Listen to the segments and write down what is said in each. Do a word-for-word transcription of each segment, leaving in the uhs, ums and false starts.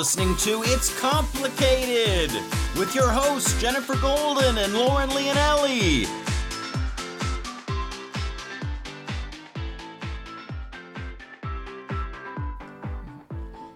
listening to It's Complicated with your hosts, Jennifer Golden and Lauren Leonelli.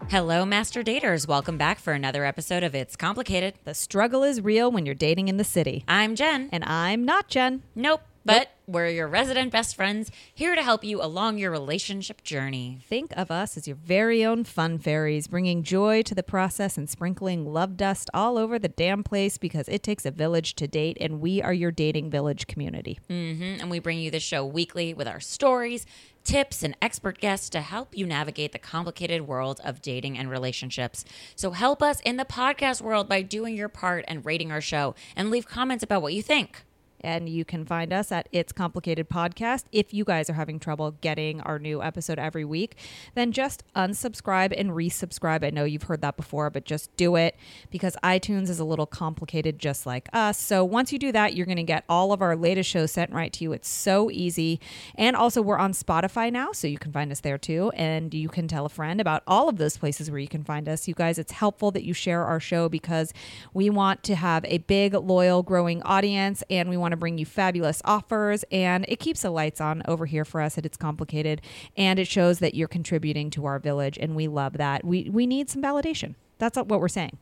Hello, Master Daters. Welcome back for another episode of It's Complicated. The struggle is real when you're dating in the city. I'm Jen. And I'm not Jen. Nope. But nope. We're your resident best friends, here to help you along your relationship journey. Think of us as your very own fun fairies, bringing joy to the process and sprinkling love dust all over the damn place, because it takes a village to date, and we are your dating village community. Mm-hmm. And we bring you the show weekly with our stories, tips, and expert guests to help you navigate the complicated world of dating and relationships. So help us in the podcast world by doing your part and rating our show, and leave comments about what you think. And you can find us at It's Complicated Podcast. If you guys are having trouble getting our new episode every week, then just unsubscribe and resubscribe. I know you've heard that before, but just do it, because iTunes is a little complicated just like us. So once you do that, you're going to get all of our latest shows sent right to you. It's so easy. And also we're on Spotify now, so you can find us there too. And you can tell a friend about all of those places where you can find us. You guys, it's helpful that you share our show, because we want to have a big, loyal, growing audience, and we want to to bring you fabulous offers, and it keeps the lights on over here for us at It's Complicated, and it shows that you're contributing to our village, and we love that. We we need some validation. That's what we're saying.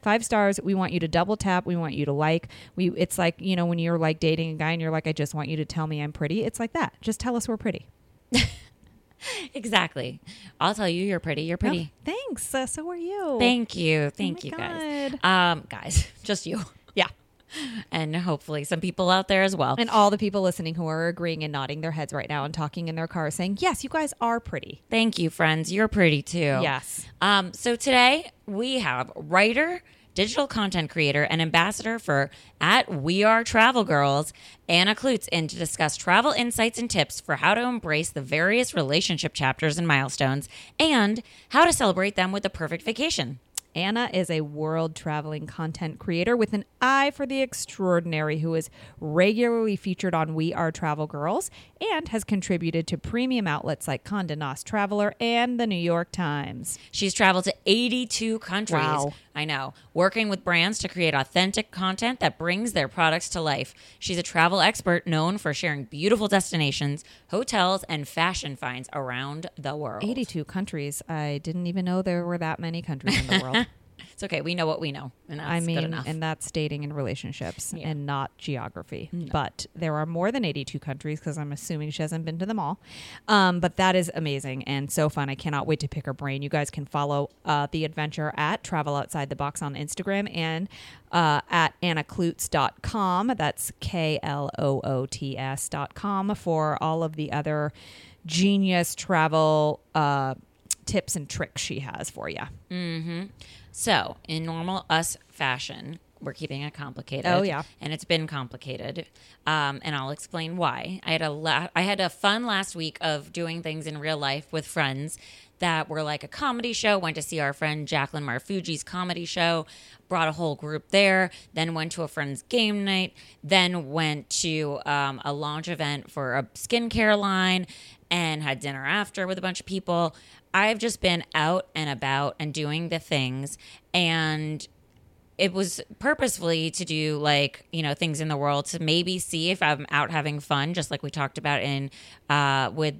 Five stars. We want you to double tap. We want you to like. We it's like, you know, when you're like dating a guy and you're like, I just want you to tell me I'm pretty. It's like that. Just tell us we're pretty. Exactly. I'll tell you you're pretty. You're pretty. Oh, thanks. Uh, so are you. Thank you. Thank oh you God. guys. Um, guys, just you. Yeah. And hopefully some people out there as well. And all the people listening who are agreeing and nodding their heads right now and talking in their car saying, yes, you guys are pretty. Thank you, friends. You're pretty too. Yes. Um, so today we have writer, digital content creator, and ambassador for at We Are Travel Girls, Anna Kloots, in to discuss travel insights and tips for how to embrace the various relationship chapters and milestones, and how to celebrate them with the perfect vacation. Anna is a world-traveling content creator with an eye for the extraordinary, who is regularly featured on We Are Travel Girls and has contributed to premium outlets like Condé Nast Traveler and the New York Times. She's traveled to eighty-two countries. Wow. I know. Working with brands to create authentic content that brings their products to life. She's a travel expert known for sharing beautiful destinations, hotels, and fashion finds around the world. eighty-two countries. I didn't even know there were that many countries in the world. It's okay. We know what we know. And that's I mean, good enough. And that's dating and relationships, yeah, and not geography. No. But there are more than eighty-two countries, because I'm assuming she hasn't been to them all. Um, but that is amazing and so fun. I cannot wait to pick her brain. You guys can follow uh, the adventure at Travel Outside the Box on Instagram, and uh, at anna kloots dot com. That's K L O O T S dot com for all of the other genius travel uh, tips and tricks she has for you. Mm-hmm. So, in normal us fashion, we're keeping it complicated. Oh, yeah. And it's been complicated. Um, and I'll explain why. I had a la- I had a fun last week of doing things in real life with friends that were like a comedy show. Went to see our friend Jacqueline Marfucci's comedy show. Brought a whole group there. Then went to a friend's game night. Then went to um, a launch event for a skincare line. And had dinner after with a bunch of people. I've just been out and about and doing the things, and it was purposefully to do, like, you know, things in the world to maybe see if I'm out having fun, just like we talked about in uh, with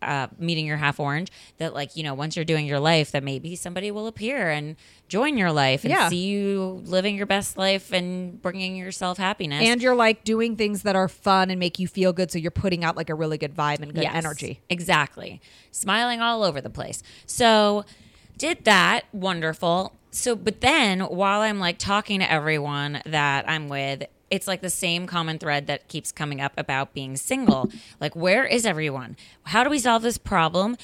uh, Meeting Your Half Orange, that, like, you know, once you're doing your life, that maybe somebody will appear and join your life and yeah. see you living your best life and bringing yourself happiness. And you're like doing things that are fun and make you feel good. So you're putting out like a really good vibe and good yes, energy. Exactly. Smiling all over the place. So did that. Wonderful. So, but then while I'm like talking to everyone that I'm with, it's like the same common thread that keeps coming up about being single. Like, where is everyone? How do we solve this problem?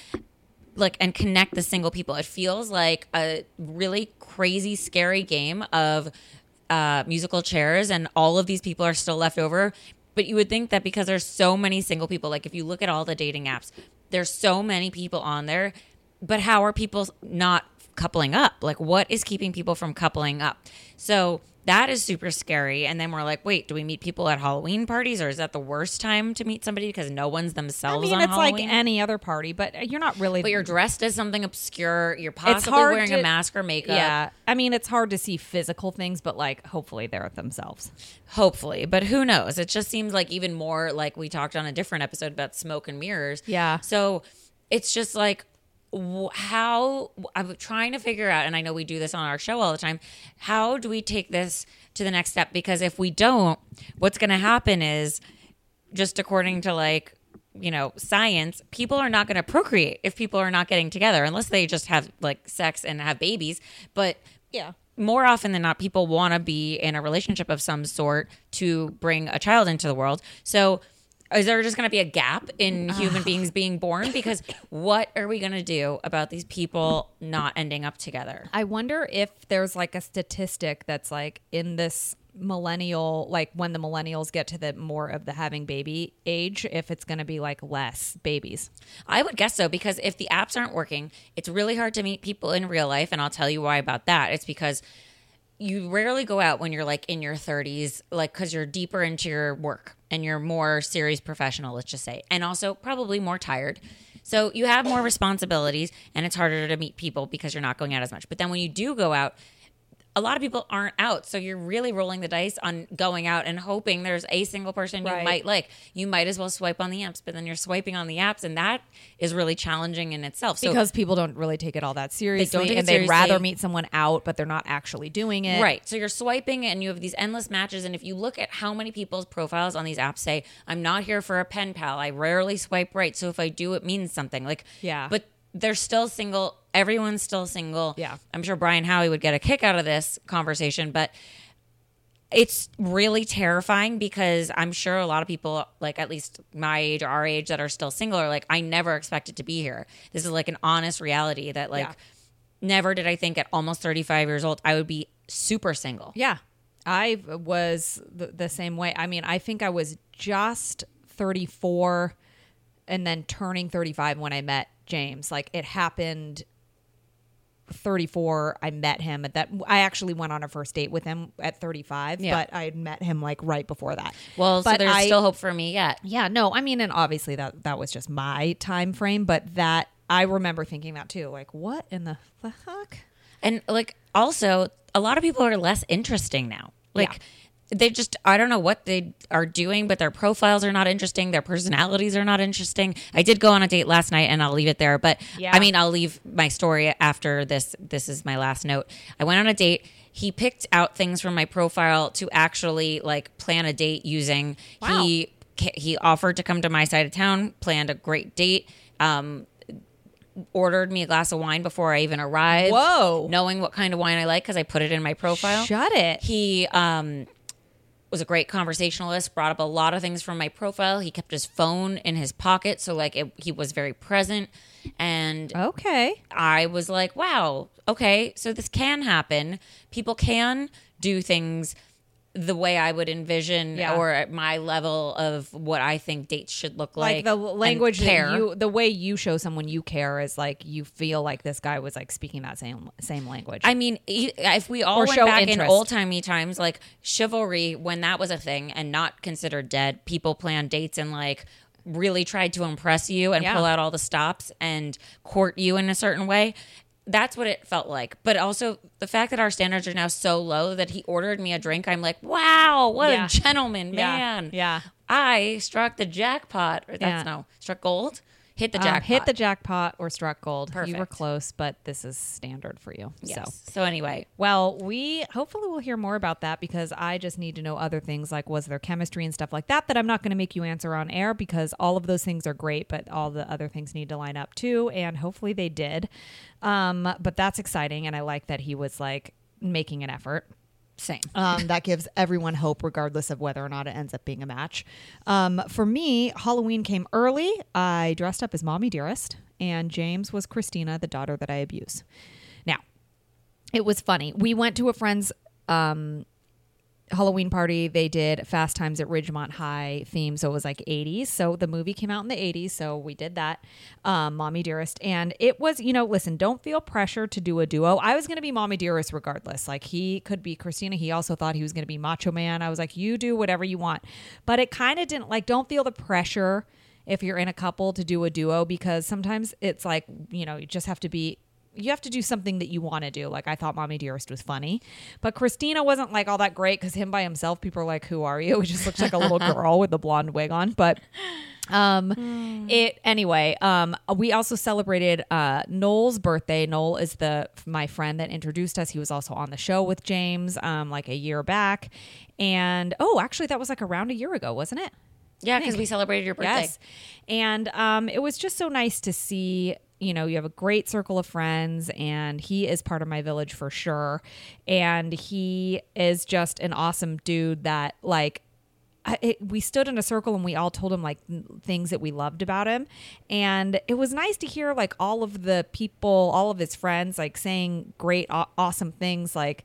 Like, and connect the single people. It feels like a really crazy, scary game of uh, musical chairs, and all of these people are still left over. But you would think that because there's so many single people, like if you look at all the dating apps, there's so many people on there, but how are people not coupling up? Like, what is keeping people from coupling up? So That is super scary. And then we're like, wait, do we meet people at Halloween parties, or is that the worst time to meet somebody because no one's themselves on Halloween? I mean, it's Halloween? Like any other party, but you're not really. But you're dressed as something obscure. You're possibly wearing to, a mask or makeup. Yeah. I mean, it's hard to see physical things, but like hopefully they're themselves. Hopefully. But who knows? It just seems like even more like we talked on a different episode about smoke and mirrors. Yeah. So it's just like, how I'm trying to figure out, and I know we do this on our show all the time, how do we take this to the next step? Because if we don't, what's going to happen is, just according to like, you know, science, people are not going to procreate if people are not getting together, unless they just have like sex and have babies. But yeah, more often than not, people want to be in a relationship of some sort to bring a child into the world. So is there just going to be a gap in human beings being born? Because what are we going to do about these people not ending up together? I wonder if there's like a statistic that's like in this millennial, like when the millennials get to the more of the having baby age, if it's going to be like less babies. I would guess so, because if the apps aren't working, it's really hard to meet people in real life. And I'll tell you why about that. It's because you rarely go out when you're like in your thirties, like because you're deeper into your work and you're more serious professional, let's just say, and also probably more tired. So you have more responsibilities and it's harder to meet people because you're not going out as much. But then when you do go out, a lot of people aren't out. So you're really rolling the dice on going out and hoping there's a single person you right. might like. You might as well swipe on the apps, but then you're swiping on the apps, and that is really challenging in itself. So because people don't really take it all that seriously, they don't and seriously. They'd rather meet someone out, but they're not actually doing it. Right. So you're swiping and you have these endless matches. And if you look at how many people's profiles on these apps say, I'm not here for a pen pal, I rarely swipe right, so if I do, it means something. Like, yeah. But they're still single. Everyone's still single. Yeah. I'm sure Brian Howie would get a kick out of this conversation, but it's really terrifying because I'm sure a lot of people, like at least my age or our age, that are still single are like, I never expected to be here. This is like an honest reality that like yeah. never did I think at almost thirty-five years old I would be super single. Yeah. I was th- the same way. I mean, I think I was just thirty-four and then turning thirty-five when I met James. Like it happened thirty-four. I met him at that. I actually went on a first date with him at thirty-five, yeah. but I had met him like right before that. Well, but so there's I, still hope for me yet. Yeah, no, I mean, and obviously that, that was just my time frame, but that I remember thinking that too. Like, what in the fuck? And like, also a lot of people are less interesting now. Like yeah. they just, I don't know what they are doing, but their profiles are not interesting. Their personalities are not interesting. I did go on a date last night and I'll leave it there. But yeah. I mean, I'll leave my story after this. This is my last note. I went on a date. He picked out things from my profile to actually like plan a date using. Wow. He he offered to come to my side of town, planned a great date. Um, ordered me a glass of wine before I even arrived. Whoa. Knowing what kind of wine I like because I put it in my profile. Shut it. He... um. was a great conversationalist, brought up a lot of things from my profile. He kept his phone in his pocket, so like it, he was very present. And okay, I was like, wow, okay, so this can happen. People can do things the way I would envision yeah. or at my level of what I think dates should look like. Like the language that you, the way you show someone you care is like you feel like this guy was like speaking that same same language. I mean, if we all or went back interest. in old-timey times, like chivalry, when that was a thing and not considered dead, people planned dates and like really tried to impress you and yeah. pull out all the stops and court you in a certain way. That's what it felt like. But also the fact that our standards are now so low that he ordered me a drink. I'm like, wow, what yeah. a gentleman, man. Yeah. yeah. I struck the jackpot. That's yeah. no, struck gold. Hit the jackpot. Um, hit the jackpot or struck gold. Perfect. You were close, but this is standard for you. Yes. So. so anyway. Well, we hopefully we'll hear more about that because I just need to know other things like was there chemistry and stuff like that that I'm not going to make you answer on air because all of those things are great, but all the other things need to line up too, and hopefully they did. Um, but that's exciting, and I like that he was like making an effort. Same. Um, that gives everyone hope regardless of whether or not it ends up being a match. Um, for me, Halloween came early. I dressed up as Mommy Dearest, and James was Christina, the daughter that I abuse. Now, it was funny. We went to a friend's um, Halloween party, they did Fast Times at Ridgemont High theme, so it was like eighties. So the movie came out in the eighties, so we did that, um, Mommy Dearest. And it was, you know, listen, don't feel pressure to do a duo. I was going to be Mommy Dearest regardless. Like, he could be Christina. He also thought he was going to be Macho Man. I was like, you do whatever you want. But it kind of didn't, like, don't feel the pressure if you're in a couple to do a duo, because sometimes it's like, you know, you just have to be, you have to do something that you want to do. Like, I thought Mommy Dearest was funny, but Christina wasn't like all that great because him by himself, people are like, who are you? It just looks like a little girl with a blonde wig on. But um, mm. it anyway, um, we also celebrated uh, Noel's birthday. Noel is the my friend that introduced us. He was also on the show with James um, like a year back. And oh, actually, that was like around a year ago, wasn't it? Yeah, because we celebrated your birthday. Yes. And um, it was just so nice to see. You know, you have a great circle of friends, and he is part of my village for sure. And he is just an awesome dude that, like, I, it, we stood in a circle and we all told him like n- things that we loved about him. And it was nice to hear like all of the people, all of his friends, like saying great, aw- awesome things like,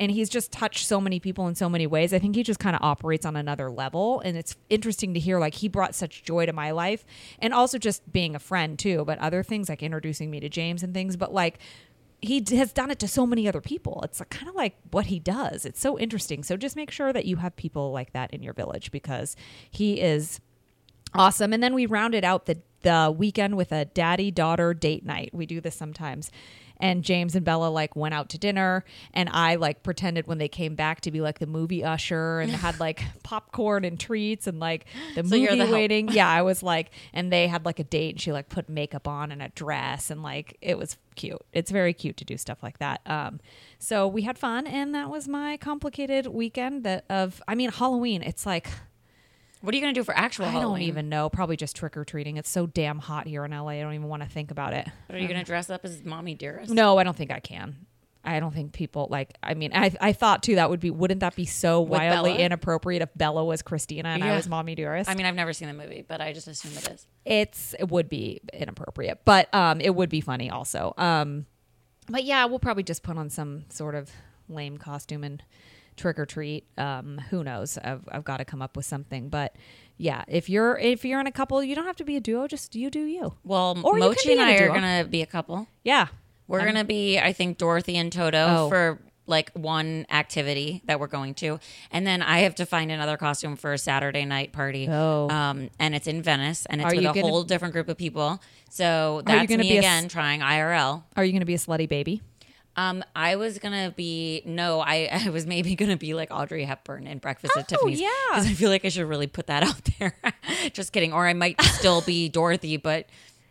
and he's just touched so many people in so many ways. I think he just kind of operates on another level. And it's interesting to hear, like, he brought such joy to my life. And also just being a friend, too. But other things, like introducing me to James and things. But, like, he has done it to so many other people. It's like, kind of like what he does. It's so interesting. So just make sure that you have people like that in your village, because he is awesome. And then we rounded out the, the weekend with a daddy-daughter date night. We do this sometimes. And James and Bella, like, went out to dinner, and I, like, pretended when they came back to be, like, the movie usher, and had, like, popcorn and treats and, like, the so movie the waiting. Help. Yeah, I was, like, and they had, like, a date, and she, like, put makeup on and a dress, and, like, it was cute. It's very cute to do stuff like that. Um, so we had fun, and that was my complicated weekend that of, I mean, Halloween. It's, like... What are you going to do for actual I Halloween? I don't even know. Probably just trick-or-treating. It's so damn hot here in L A. I don't even want to think about it. But are you um, going to dress up as Mommy Dearest? No, I don't think I can. I don't think people, like, I mean, I I thought, too, that would be, wouldn't that be so With wildly Bella? Inappropriate if Bella was Christina and yeah. I was Mommy Dearest? I mean, I've never seen the movie, but I just assume it is. It's, it would be inappropriate, but um, it would be funny also. Um, but, yeah, we'll probably just put on some sort of lame costume and... trick or treat. Um, who knows? I've, I've got to come up with something, but yeah, if you're, if you're in a couple, you don't have to be a duo. Just you do you. Well, or Mochi and I are going to be a couple. Yeah. We're going to be, I think, Dorothy and Toto oh. for like one activity that we're going to. And then I have to find another costume for a Saturday night party. Oh. Um, and it's in Venice, and it's are with a gonna, whole different group of people. So that's me again, a, trying I R L. Are you going to be a slutty baby? Um, I was going to be, no, I, I was maybe going to be like Audrey Hepburn in Breakfast oh, at Tiffany's. Yeah. Because I feel like I should really put that out there. Just kidding. Or I might still be Dorothy, but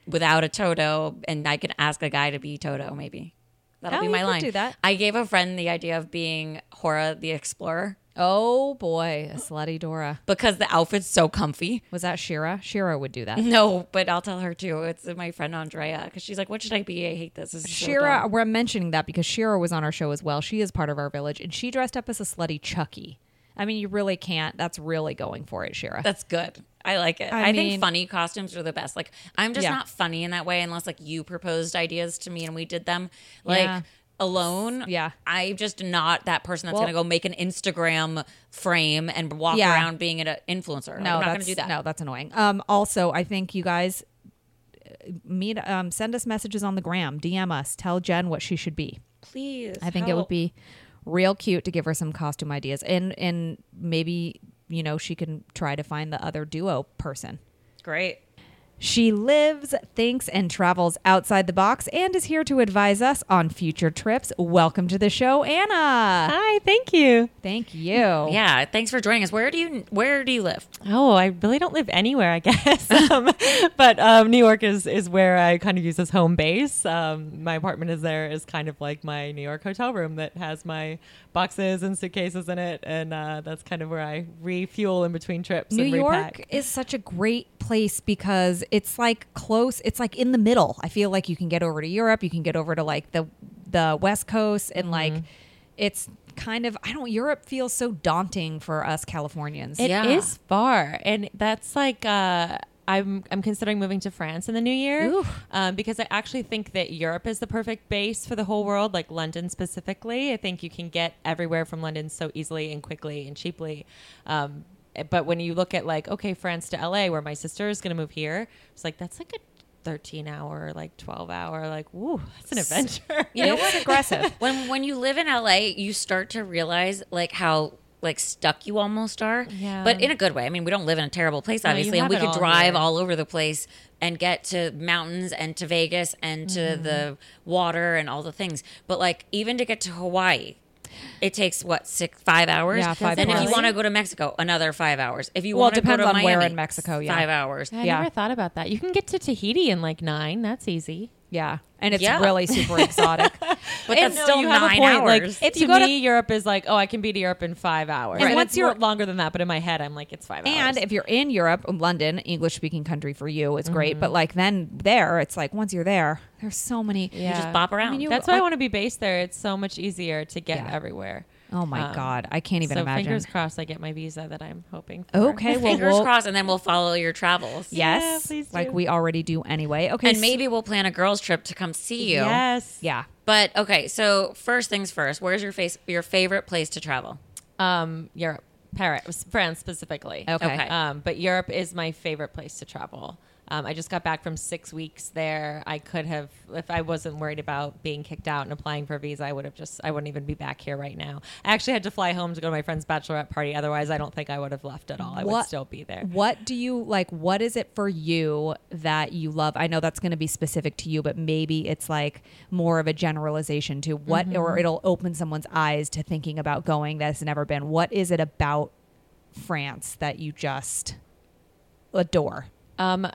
without a Toto, and I could ask a guy to be Toto, maybe. That'll oh, be my line. Do that. I gave a friend the idea of being Hora the Explorer. Oh boy, a slutty Dora. Because the outfit's so comfy. Was that Shira? Shira would do that. No, but I'll tell her too. It's my friend Andrea, because she's like, what should I be? I hate this. This is Shira, so we're mentioning that because Shira was on our show as well. She is part of our village, and she dressed up as a slutty Chucky. I mean, you really can't. That's really going for it, Shira. That's good. I like it. I, I mean, think funny costumes are the best. Like, I'm just yeah. not funny in that way unless like you proposed ideas to me and we did them. Like yeah. alone, yeah, I'm just not that person that's well, gonna go make an Instagram frame and walk yeah. around being an influencer. No, I'm not gonna do that. No, that's annoying. Um, also, I think you guys meet. Um, send us messages on the gram, D M us, tell Jen what she should be. Please, I think help. It would be real cute to give her some costume ideas, and and maybe you know she can try to find the other duo person. Great. She lives, thinks, and travels outside the box and is here to advise us on future trips. Welcome to the show, Anna. Hi, thank you. Thank you. Yeah, thanks for joining us. Where do you where do you live? Oh, I really don't live anywhere, I guess. um, but um, New York is, is where I kind of use as home base. Um, my apartment is there is kind of like my New York hotel room that has my boxes and suitcases in it. And uh, that's kind of where I refuel in between trips and repack. New York is such a great place because it's like close, it's like in the middle. I feel like you can get over to Europe, you can get over to like the the West Coast, and mm-hmm. like it's kind of, I don't, Europe feels so daunting for us Californians. It yeah. is far, and that's like uh I'm I'm considering moving to France in the new year um, because I actually think that Europe is the perfect base for the whole world, like London specifically. I think you can get everywhere from London so easily and quickly and cheaply. Um, but when you look at like, okay, France to L A, where my sister is going to move here, it's like that's like a thirteen hour, like twelve hour, like, woo, that's an adventure. You know what's aggressive? When when you live in L A, you start to realize like how like stuck you almost are, yeah. but in a good way. I mean, we don't live in a terrible place, obviously, no, and we could all drive here. all over the place and get to mountains and to Vegas and to mm. the water and all the things. But like even to get to Hawaii, it takes what six, five hours. Yeah, five and hours. If you want to go to Mexico, another five hours. If you well, want to go to on Miami, where in Mexico, yeah, five hours. Yeah, I yeah. never thought about that. You can get to Tahiti in like nine. That's easy. Yeah, and it's yeah. really super exotic. But and that's no, still you nine have a point. hours. Like, to you go me, to- Europe is like, oh, I can be to Europe in five hours. Right. And once you're longer than that, but in my head, I'm like, it's five and hours. And if you're in Europe, London, English-speaking country for you, it's mm-hmm. great. But like then there, it's like once you're there, there's so many. Yeah. You just bop around. I mean, you, that's why I, I want to be based there. It's so much easier to get yeah. everywhere. Oh, my um, God. I can't even so imagine. So fingers crossed I get my visa that I'm hoping for. Okay. Well, fingers we'll, crossed, and then we'll follow your travels. Yes. Yeah, like we already do anyway. Okay. And so, maybe we'll plan a girls trip to come see you. Yes. Yeah. But, okay. So first things first, where's your face, your favorite place to travel? Um, Europe. Paris. France specifically. Okay. okay. Um, but Europe is my favorite place to travel. Um, I just got back from six weeks there. I could have, if I wasn't worried about being kicked out and applying for a visa, I would have just, I wouldn't even be back here right now. I actually had to fly home to go to my friend's bachelorette party. Otherwise, I don't think I would have left at all. I what, would still be there. What do you, like, what is it for you that you love? I know that's going to be specific to you, but maybe it's like more of a generalization to what, mm-hmm. or it'll open someone's eyes to thinking about going that has never been. What is it about France that you just adore? Um,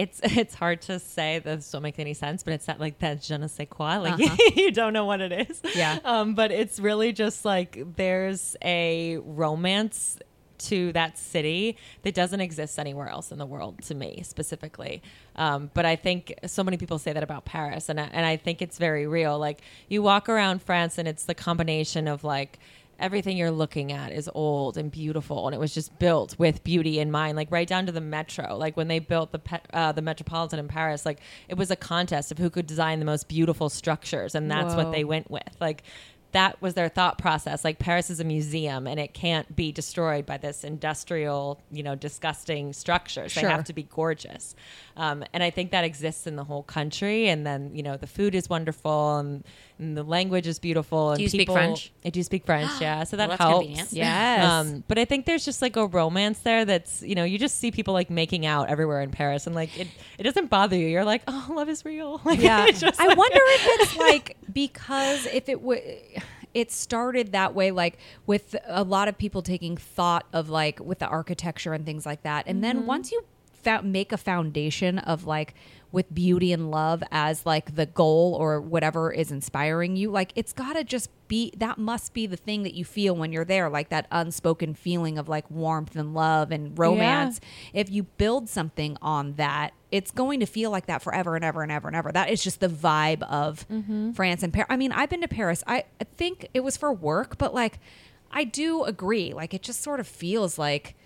It's it's hard to say. This don't make any sense, but it's that like that je ne sais quoi. Like uh-huh. you don't know what it is. Yeah. Um, but it's really just like there's a romance to that city that doesn't exist anywhere else in the world to me specifically. Um, but I think so many people say that about Paris, and I, and I think it's very real. Like you walk around France, and it's the combination of like. Everything you're looking at is old and beautiful, and it was just built with beauty in mind, like right down to the metro. Like when they built the pe- uh, the Metropolitan in Paris, like it was a contest of who could design the most beautiful structures, and that's Whoa. what they went with. Like that was their thought process. Like Paris is a museum, and it can't be destroyed by this industrial, you know, disgusting structures. Sure. They have to be gorgeous, um, and I think that exists in the whole country. And then you know, the food is wonderful, and And the language is beautiful. And do you people, speak French? I do speak French, yeah. So that well, helps. Convenient. Yes. Um, but I think there's just like a romance there that's, you know, you just see people like making out everywhere in Paris. And like, it, it doesn't bother you. You're like, oh, love is real. Like, yeah. Just, I like, wonder if it's like, because if it would... It started that way, like with a lot of people taking thought of like with the architecture and things like that. And mm-hmm. then once you fa- make a foundation of like, with beauty and love as like the goal or whatever is inspiring you, like it's gotta just be, that must be the thing that you feel when you're there, like that unspoken feeling of like warmth and love and romance. Yeah. If you build something on that, it's going to feel like that forever and ever and ever and ever. That is just the vibe of mm-hmm. France and Paris. I mean, I've been to Paris. I think it was for work, but like I do agree. Like it just sort of feels like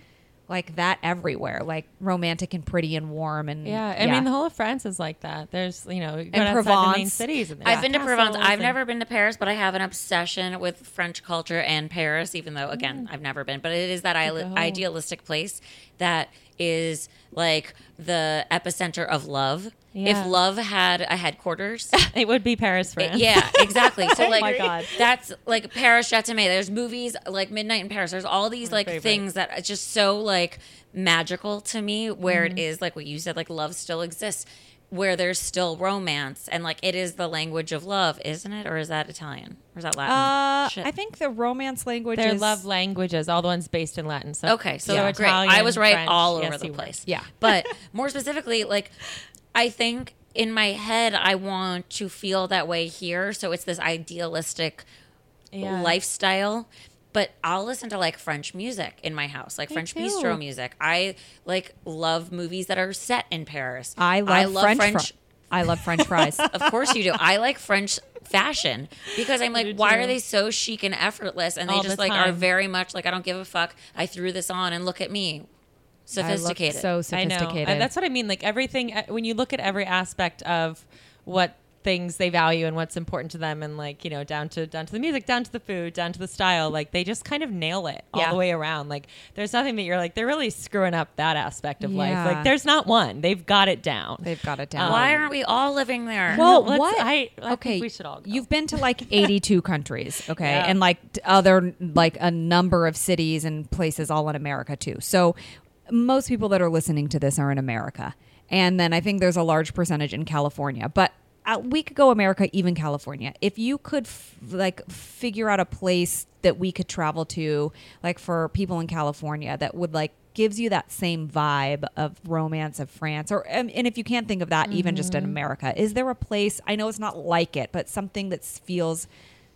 like that everywhere, like romantic and pretty and warm. And yeah, I yeah. mean, the whole of France is like that. There's, you know, you go and Provence. The main cities. And I've been to Provence. I've and... never been to Paris, but I have an obsession with French culture and Paris, even though, again, mm. I've never been. But it is that I- oh. idealistic place that is like the epicenter of love. Yeah. If love had a headquarters, it would be Paris, France. It, yeah, exactly. So like, oh my God. That's like Paris, Chateau. There's movies like Midnight in Paris. There's all these my like favorite. Things that are just so like magical to me, where mm-hmm. it is like what you said, like love still exists, where there's still romance, and like it is the language of love, isn't it? Or is that Italian? Or is that Latin? Uh, Shit. I think the romance language Their is... love languages, all the ones based in Latin. So okay, so yeah. Italian, great. I was right French, all over yes, the place. Were. Yeah. But more specifically, like... I think in my head, I want to feel that way here. So it's this idealistic yeah. lifestyle. But I'll listen to like French music in my house, like Me French too. Bistro music. I like love movies that are set in Paris. I love, I love French. French fr- I love French fries. Of course you do. I like French fashion because I'm like, why are they so chic and effortless? And they All just the like time. Are very much like, I don't give a fuck. I threw this on and look at me. Sophisticated. I look so sophisticated. I know. That's what I mean. Like everything, when you look at every aspect of what things they value and what's important to them, and like, you know, down to down to the music, down to the food, down to the style, like they just kind of nail it all yeah. the way around. Like there's nothing that you're like, they're really screwing up that aspect of yeah. life. Like there's not one. They've got it down. They've got it down. Um, Why aren't we all living there? Well, no, what? I, I okay, think we should all go. You've been to like eighty-two countries, okay? Yeah. And like other, like a number of cities and places all in America too. So most people that are listening to this are in America. And then I think there's a large percentage in California, but Uh, we could go America, even California. If you could f- like figure out a place that we could travel to, like for people in California that would like gives you that same vibe of romance of France, or um, and if you can't think of that, mm-hmm. even just in America, is there a place? I know it's not like it, but something that feels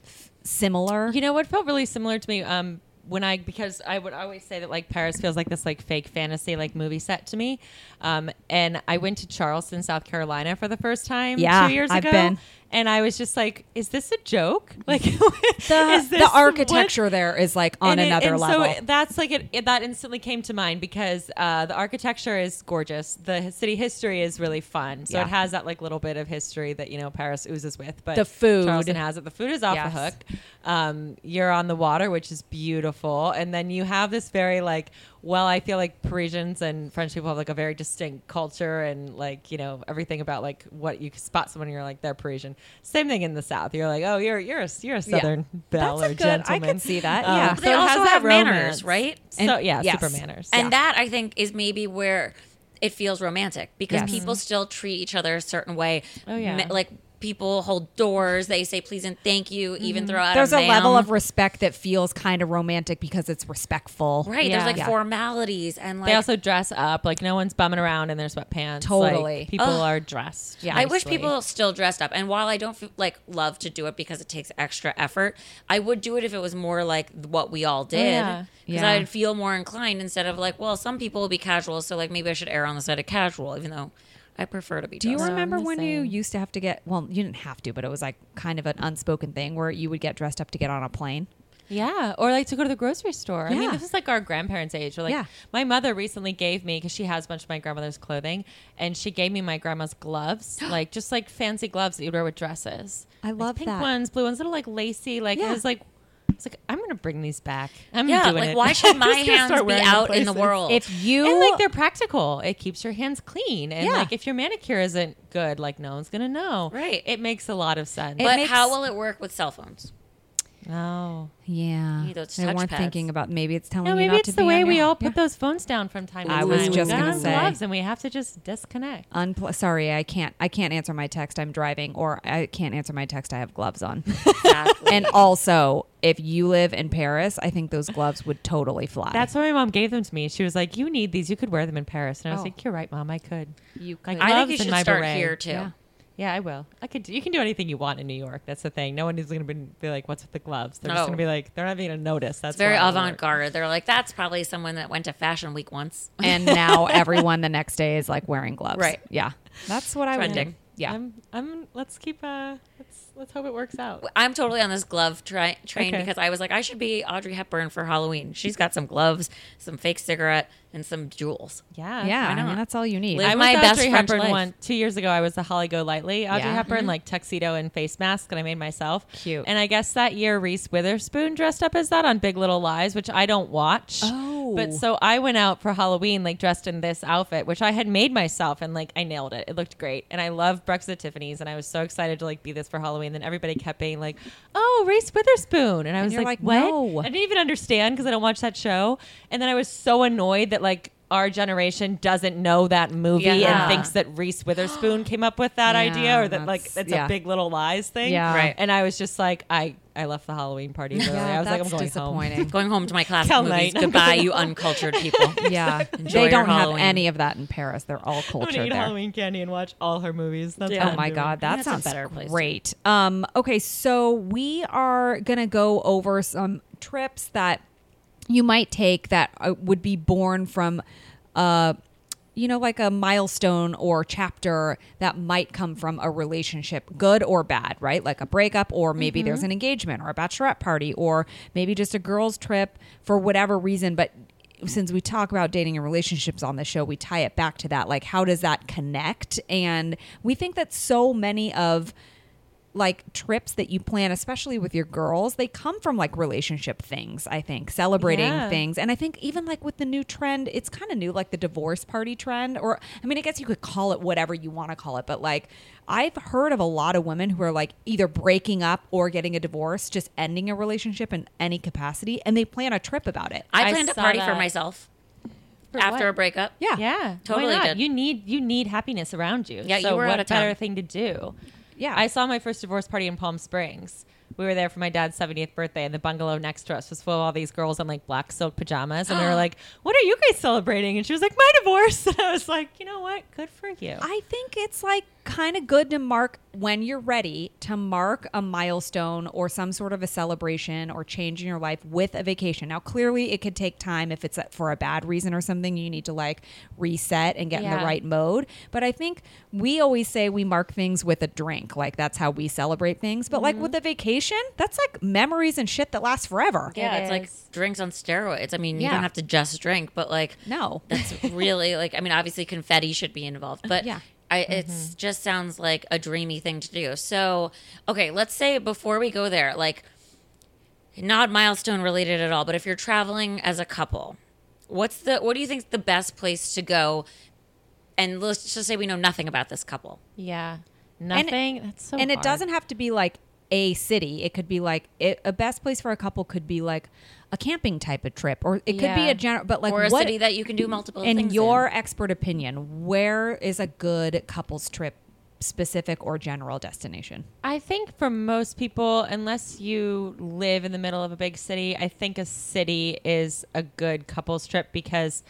f- similar. You know what felt really similar to me. Um, When I, because I would always say that like Paris feels like this like fake fantasy like movie set to me. Um, and I went to Charleston, South Carolina for the first time yeah, two years I've ago. Been. And I was just like, is this a joke? Like the, is this the architecture what? There is like on and it, another and level. So that's like it, it, that instantly came to mind because uh, the architecture is gorgeous. The city history is really fun. So yeah. it has that like little bit of history that, you know, Paris oozes with. But the food. Charleston has it. The food is off yes. the hook. Um, you're on the water, which is beautiful. And then you have this very like, well, I feel like Parisians and French people have like a very distinct culture and like, you know, everything about like what you spot someone and you're like, they're Parisian. Same thing in the South. You're like, oh, you're you're a you're a Southern yeah. belle or good, gentleman. I can see that. Um, yeah, but they so also have romance. Manners, right? And so yeah, yes. super manners. And yeah. that I think is maybe where it feels romantic because yes. people still treat each other a certain way. Oh yeah, Ma- like. People hold doors. They say please and thank you, mm-hmm. even throw out There's a, a level of respect that feels kind of romantic because it's respectful. Right. Yeah. There's like yeah. formalities. And like, they also dress up. Like no one's bumming around in their sweatpants. Totally. Like, people Ugh. Are dressed. Yeah. Nicely. I wish people still dressed up. And while I don't feel, like love to do it because it takes extra effort, I would do it if it was more like what we all did. Yeah. Because yeah. I'd feel more inclined instead of like, well, some people will be casual. So like maybe I should err on the side of casual, even though I prefer to be dressed. Do you remember when same. You used to have to get, well, you didn't have to, but it was like kind of an unspoken thing where you would get dressed up to get on a plane? Yeah. Or like to go to the grocery store. Yeah. I mean, this is like our grandparents' age. Or like yeah. my mother recently gave me, because she has a bunch of my grandmother's clothing, and she gave me my grandma's gloves, like just like fancy gloves that you'd wear with dresses. I like love pink that. Pink ones, blue ones, little like lacy, like yeah. it was like, it's like, I'm going to bring these back. I'm yeah, doing like, it. Yeah, like why should my hands be out in the world? If you And like they're practical. It keeps your hands clean. And yeah. like if your manicure isn't good, like no one's going to know. Right. It makes a lot of sense. It but makes... how will it work with cell phones? Oh. Yeah. They weren't pads. Thinking about maybe it's telling no, maybe you not to be. Maybe it's the way we all put yeah. those phones down from time to time. I was just going to say. Gloves and we have to just disconnect. Unpl- Sorry, I can't I can't answer my text. I'm driving, or I can't answer my text. I have gloves on. Exactly. And also, if you live in Paris, I think those gloves would totally fly. That's why my mom gave them to me. She was like, you need these. You could wear them in Paris. And I was oh. like, you're right, Mom. I could. You could. Like, I think you should start beret. Here, too. Yeah. Yeah, I will. I could. Do, you can do anything you want in New York. That's the thing. No one is going to be like, "What's with the gloves?" They're no. just going to be like, "They're not even going to notice." That's it's very avant-garde. They're like, "That's probably someone that went to Fashion Week once." And now everyone the next day is like wearing gloves. Right? Yeah, that's what I trending. Would. Yeah, I'm. I'm. Let's keep. Uh, let's let's hope it works out. I'm totally on this glove tra- train okay. because I was like, I should be Audrey Hepburn for Halloween. She's got some gloves, some fake cigarette, and some jewels. Yeah, yeah. I mean, that's all you need. Live I was my best Audrey Hepburn life. One two years ago. I was the Holly Golightly Audrey yeah. Hepburn, mm-hmm. like tuxedo and face mask that I made myself. Cute. And I guess that year Reese Witherspoon dressed up as that on Big Little Lies, which I don't watch. Oh, but so I went out for Halloween like dressed in this outfit, which I had made myself, and like I nailed it. It looked great, and I love Breakfast at Tiffany's, and I was so excited to like be this for Halloween. Then everybody kept being like, "Oh, Reese Witherspoon," and I was and like, like, "What?" No. I didn't even understand because I don't watch that show. And then I was so annoyed that like our generation doesn't know that movie yeah. and thinks that Reese Witherspoon came up with that yeah, idea, or that like it's yeah. a Big Little Lies thing. Yeah. Right. And I was just like, I. I left the Halloween party early. Yeah, I was like, I'm going home. Going home to my classic Cal movies. Night. Goodbye, you uncultured people. Yeah. Enjoy they don't Halloween. Have any of that in Paris. They're all cultured I'm gonna eat there. Halloween candy and watch all her movies. That's yeah. Oh my God, that sounds better place. Great. Um, okay, so we are going to go over some trips that you might take that uh, would be born from... Uh, you know, like a milestone or chapter that might come from a relationship, good or bad, right? Like a breakup, or maybe mm-hmm. there's an engagement or a bachelorette party, or maybe just a girls' trip for whatever reason. But since we talk about dating and relationships on the show, we tie it back to that. Like, how does that connect? And we think that so many of like trips that you plan, especially with your girls, they come from like relationship things, I think, celebrating yeah. things. And I think even like with the new trend, it's kind of new, like the divorce party trend, or I mean, I guess you could call it whatever you want to call it. But like, I've heard of a lot of women who are like either breaking up or getting a divorce, just ending a relationship in any capacity. And they plan a trip about it. I, I planned a party that. for myself. After what? a breakup, yeah, yeah, totally. Why not? Did. You need you need happiness around you. Yeah, so you were what out of town. Better thing to do. Yeah, I saw my first divorce party in Palm Springs. We were there for my dad's seventieth birthday, and the bungalow next to us was full of all these girls in like black silk pajamas, and we were like, "What are you guys celebrating?" And she was like, "My divorce." And I was like, "You know what? Good for you." I think it's like kind of good to mark when you're ready to mark a milestone or some sort of a celebration or change in your life with a vacation. Now, clearly, it could take time if it's for a bad reason or something. You need to like reset and get yeah. in the right mode. But I think we always say we mark things with a drink, like that's how we celebrate things. But mm-hmm. like with a vacation, that's like memories and shit that lasts forever. Yeah, it it's like drinks on steroids. I mean, yeah. you don't have to just drink, but like, no, that's really like, I mean, obviously confetti should be involved, but yeah. I, mm-hmm. it's just sounds like a dreamy thing to do. So, okay, let's say before we go there, like not milestone related at all, but if you're traveling as a couple, what's the, what do you think is the best place to go? And let's just say we know nothing about this couple. Yeah. Nothing. And, that's so And hard. It doesn't have to be like a city. It could be like it, a best place for a couple could be like a camping type of trip, or it yeah. could be a general, but like or a what, city that you can do multiple in things your in. Expert opinion, where is a good couples trip, specific or general destination? I think for most people, unless you live in the middle of a big city, I think a city is a good couples trip because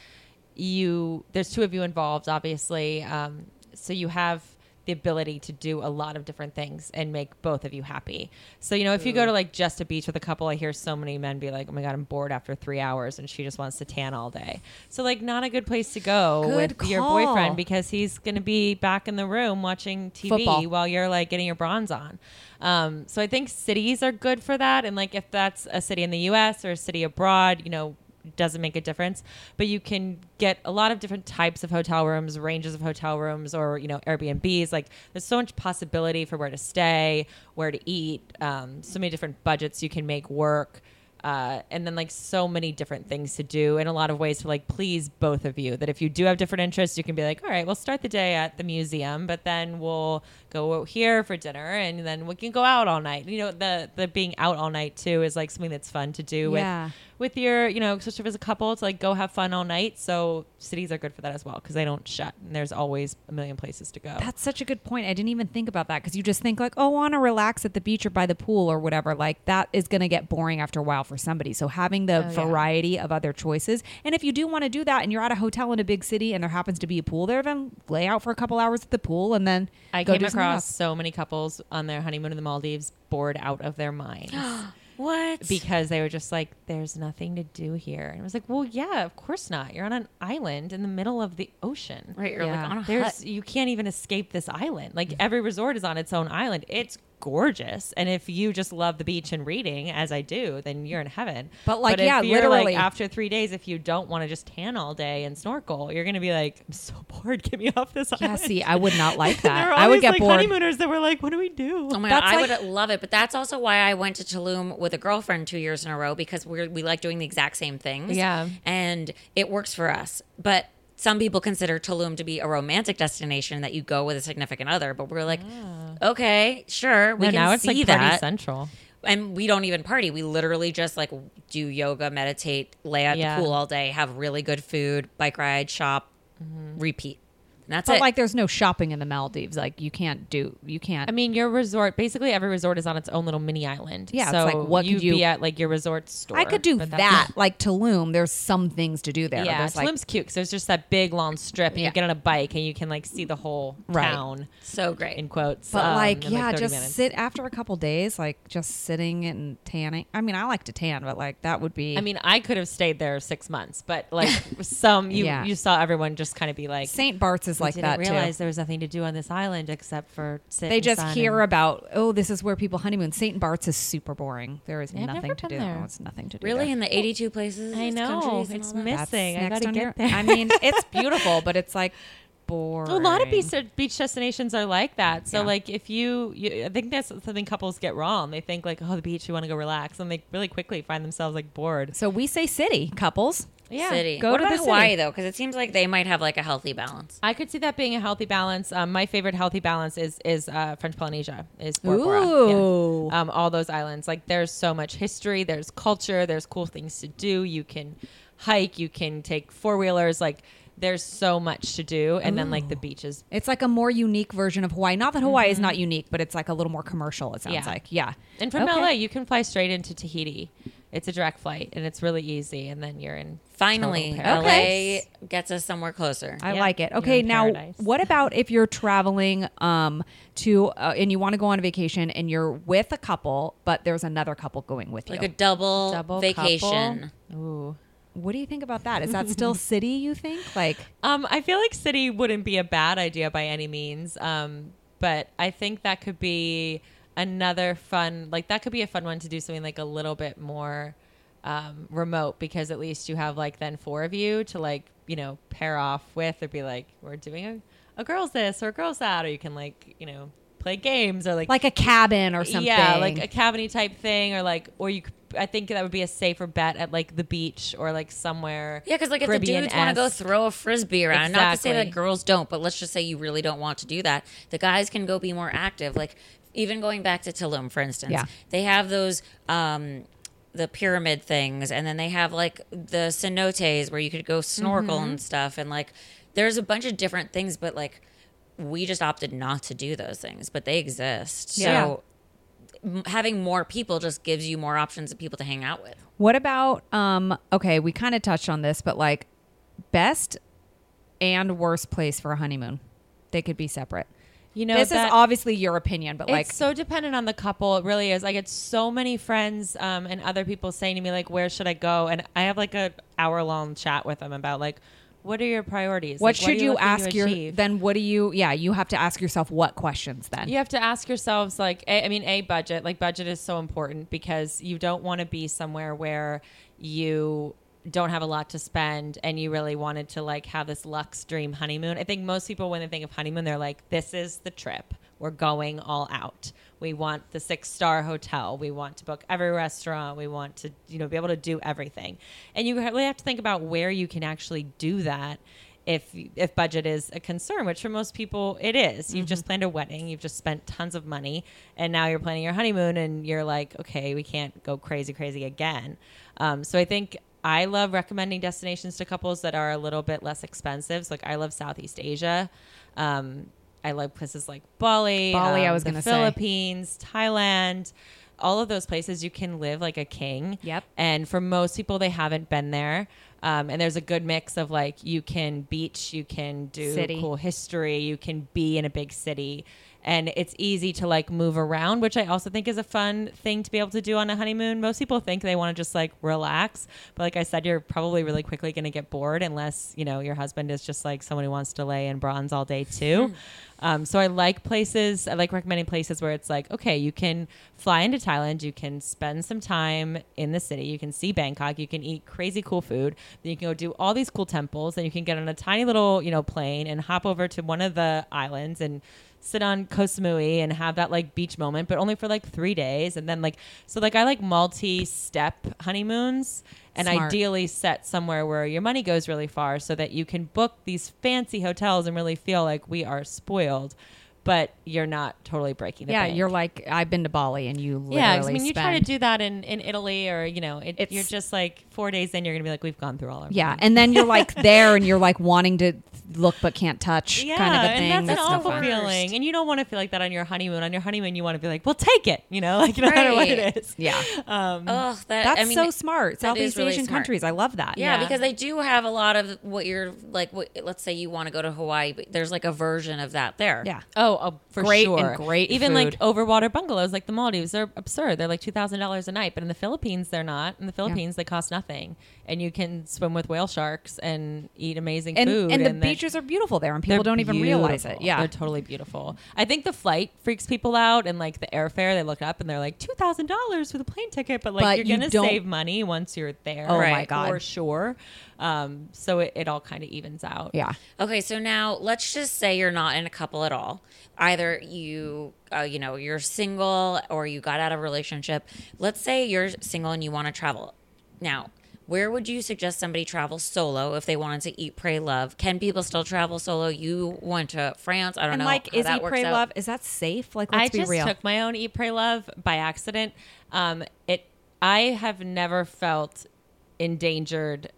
you there's two of you involved, obviously, um, so you have the ability to do a lot of different things and make both of you happy. So, you know, if you go to like just a beach with a couple, I hear so many men be like, oh my God, I'm bored after three hours and she just wants to tan all day. So like not a good place to go good with call. Your boyfriend because he's going to be back in the room watching T V Football. While you're like getting your bronze on. Um, so I think cities are good for that. And like, if that's a city in the U S or a city abroad, you know, doesn't make a difference, but you can get a lot of different types of hotel rooms, ranges of hotel rooms, or, you know, Airbnbs. Like there's so much possibility for where to stay, where to eat, um, so many different budgets you can make work. Uh, and then like so many different things to do and a lot of ways to like please both of you that if you do have different interests, you can be like, all right, we'll start the day at the museum, but then we'll go here for dinner and then we can go out all night. You know, the, the being out all night too is like something that's fun to do yeah. with, with your, you know, especially as a couple to like go have fun all night. So cities are good for that as well because they don't shut and there's always a million places to go. That's such a good point. I didn't even think about that because you just think like, oh, I want to relax at the beach or by the pool or whatever. Like that is going to get boring after a while for somebody. So having the oh, variety yeah. of other choices. And if you do want to do that and you're at a hotel in a big city and there happens to be a pool there, then lay out for a couple hours at the pool and then I go came across so many couples on their honeymoon in the Maldives bored out of their minds. What? Because they were just like, there's nothing to do here. And I was like, well, yeah, of course not. You're on an island in the middle of the ocean. Right. You're yeah. like on a there's, hut. You can't even escape this island. Like every resort is on its own island. It's gorgeous. And if you just love the beach and reading, as I do, then you're in heaven. But like, but yeah, literally. Like, after three days, if you don't want to just tan all day and snorkel, you're going to be like, I'm so bored. Get me off this island. Yeah, see, I would not like that. I would these, get like, bored. Honeymooners that were like, what do we do? Oh my God, I like- would love it. But that's also why I went to Tulum with a girlfriend two years in a row because we we like doing the exact same things. Yeah. And it works for us. But some people consider Tulum to be a romantic destination that you go with a significant other, but we're like, yeah. okay, sure, we no, can now it's see like that. Party central, and we don't even party. We literally just like do yoga, meditate, lay out yeah. the pool all day, have really good food, bike ride, shop, mm-hmm. repeat. And that's but it. Like, there's no shopping in the Maldives. Like, you can't do, you can't. I mean, your resort, basically every resort is on its own little mini island. Yeah, so it's like, what could you be at, like, your resort store? I could do that. Like, Tulum, there's some things to do there. Yeah, there's Tulum's like, cute because there's just that big, long strip, and yeah. you get on a bike, and you can, like, see the whole right. town. So great. In quotes. But, um, like, yeah, like just minutes. sit after a couple days, like, just sitting and tanning. I mean, I like to tan, but, like, that would be. I mean, I could have stayed there six months, but, like, some, you, yeah. you saw everyone just kind of be like. Saint Bart's is places like that too. They didn't realize there was nothing to do on this island except for sit. They just hear about, oh, this is where people honeymoon. Saint Bart's is super boring. There is nothing to do. No, it's nothing to do. Really, in the eighty-two places, I know it's missing. I gotta get there. I mean, it's beautiful, but it's like. Boring. A lot of beach, beach destinations are like that. So, yeah. like, if you, you, I think that's something couples get wrong. They think, like, oh, the beach, you want to go relax. And they really quickly find themselves, like, bored. So, we say city, couples. Yeah. City. Go what to about the Hawaii, city? Though, because it seems like they might have, like, a healthy balance. I could see that being a healthy balance. Um, my favorite healthy balance is is uh, French Polynesia, is Bora Bora. Yeah. Um, all those islands. Like, there's so much history, there's culture, there's cool things to do. You can hike, you can take four wheelers, like, there's so much to do. And Ooh. Then like the beaches. It's like a more unique version of Hawaii. Not that Hawaii mm-hmm. is not unique, but it's like a little more commercial, it sounds yeah. like. Yeah. And from okay. L A, you can fly straight into Tahiti. It's a direct flight and it's really easy. And then you're in. Finally, okay. L A gets us somewhere closer. I yeah. like it. Okay. Now, paradise. What about if you're traveling um, to uh, and you want to go on a vacation and you're with a couple, but there's another couple going with like you? Like a double, double vacation. Couple? Ooh. What do you think about that? Is that still city, you think? Like, um, I feel like city wouldn't be a bad idea by any means. Um, but I think that could be another fun, like that could be a fun one to do something like a little bit more um, remote, because at least you have like then four of you to like, you know, pair off with or be like, we're doing a, a girls this or a girls that, or you can like, you know, play games or like. Like a cabin or something. Yeah, like a cabin-y type thing or like, or you could. I think that would be a safer bet at like the beach or like somewhere. Yeah, because like if Caribbean the dudes want to go throw a frisbee around, exactly. not to say that girls don't, but let's just say you really don't want to do that. The guys can go be more active. Like even going back to Tulum, for instance, yeah. they have those um, the pyramid things, and then they have like the cenotes where you could go snorkel mm-hmm. and stuff, and like there's a bunch of different things, but like we just opted not to do those things, but they exist. Yeah. So. Having more people just gives you more options of people to hang out with. What about, um, okay, we kind of touched on this, but like best and worst place for a honeymoon. They could be separate. You know, this that, is obviously your opinion, but like. It's so dependent on the couple. It really is. I get so many friends um, and other people saying to me like, where should I go? And I have like an hour long chat with them about like, what are your priorities? What like, should what you, you ask your, then what do you, yeah, you have to ask yourself what questions then. You have to ask yourselves like, a, I mean, a budget, like budget is so important because you don't want to be somewhere where you don't have a lot to spend and you really wanted to like have this luxe dream honeymoon. I think most people, when they think of honeymoon, they're like, this is the trip. We're going all out. We want the six-star hotel. We want to book every restaurant. We want to, you know, be able to do everything. And you really have to think about where you can actually do that if if budget is a concern, which for most people it is. You've mm-hmm. just planned a wedding. You've just spent tons of money. And now you're planning your honeymoon and you're like, okay, we can't go crazy, crazy again. Um, so I think I love recommending destinations to couples that are a little bit less expensive. So, like I love Southeast Asia. Um I love places like Bali, Bali, um, I was going to say, Philippines, Thailand, all of those places you can live like a king. Yep. And for most people, they haven't been there. Um, and there's a good mix of like you can beach, you can do city. Cool history, you can be in a big city. And it's easy to like move around, which I also think is a fun thing to be able to do on a honeymoon. Most people think they want to just like relax. But like I said, you're probably really quickly going to get bored unless, you know, your husband is just like someone who wants to lay in bronze all day too. um, so I like places, I like recommending places where it's like, okay, you can fly into Thailand. You can spend some time in the city. You can see Bangkok. You can eat crazy cool food. Then you can go do all these cool temples and you can get on a tiny little, you know, plane and hop over to one of the islands and sit on Koh Samui and have that like beach moment, but only for like three days. And then like, so like I like multi-step honeymoons and Smart. Ideally set somewhere where your money goes really far so that you can book these fancy hotels and really feel like we are spoiled, but you're not totally breaking the yeah, bank. Yeah, you're like, I've been to Bali and you literally Yeah, I mean, you spend... try to do that in, in Italy or, you know, it, you're just like four days in, you're going to be like, we've gone through all our Yeah, money. And then you're like there and you're like wanting to look but can't touch yeah, kind of a thing. Yeah, and that's, that's an awful feeling. And you don't want to feel like that on your honeymoon. On your honeymoon, you want to be like, well, take it, you know, like no right. matter what it is. Yeah. Um, oh, that, that's I mean, so smart. Southeast really Asian smart. Countries, I love that. Yeah, yeah, because they do have a lot of what you're like, what, let's say you want to go to Hawaii, but there's like a version of that there. Yeah. Oh. Oh, for great sure. And great Even food. Like overwater bungalows like the Maldives, they're absurd. They're like two thousand dollars a night. But in the Philippines, they're not. In the Philippines, yeah. they cost nothing. And you can swim with whale sharks and eat amazing and, food. And the and beaches beaches are beautiful there, and people They're don't even beautiful. realize it. Yeah. They're totally beautiful. I think the flight freaks people out, and like the airfare, they look up and they're like two thousand dollars for the plane ticket, but like but you're you going to save money once you're there. Oh right. my God. For sure. Um, so it, it all kind of evens out. Yeah. Okay. So now let's just say you're not in a couple at all. Either you, uh, you know, you're single or you got out of a relationship. Let's say you're single and you want to travel. Now, where would you suggest somebody travel solo if they wanted to eat, pray, love? Can people still travel solo? You went to France. I don't and know. Like, how is that eat, pray, out. love? Is that safe? Like, let's I be just real. took my own eat, pray, love by accident. Um, it. I have never felt endangered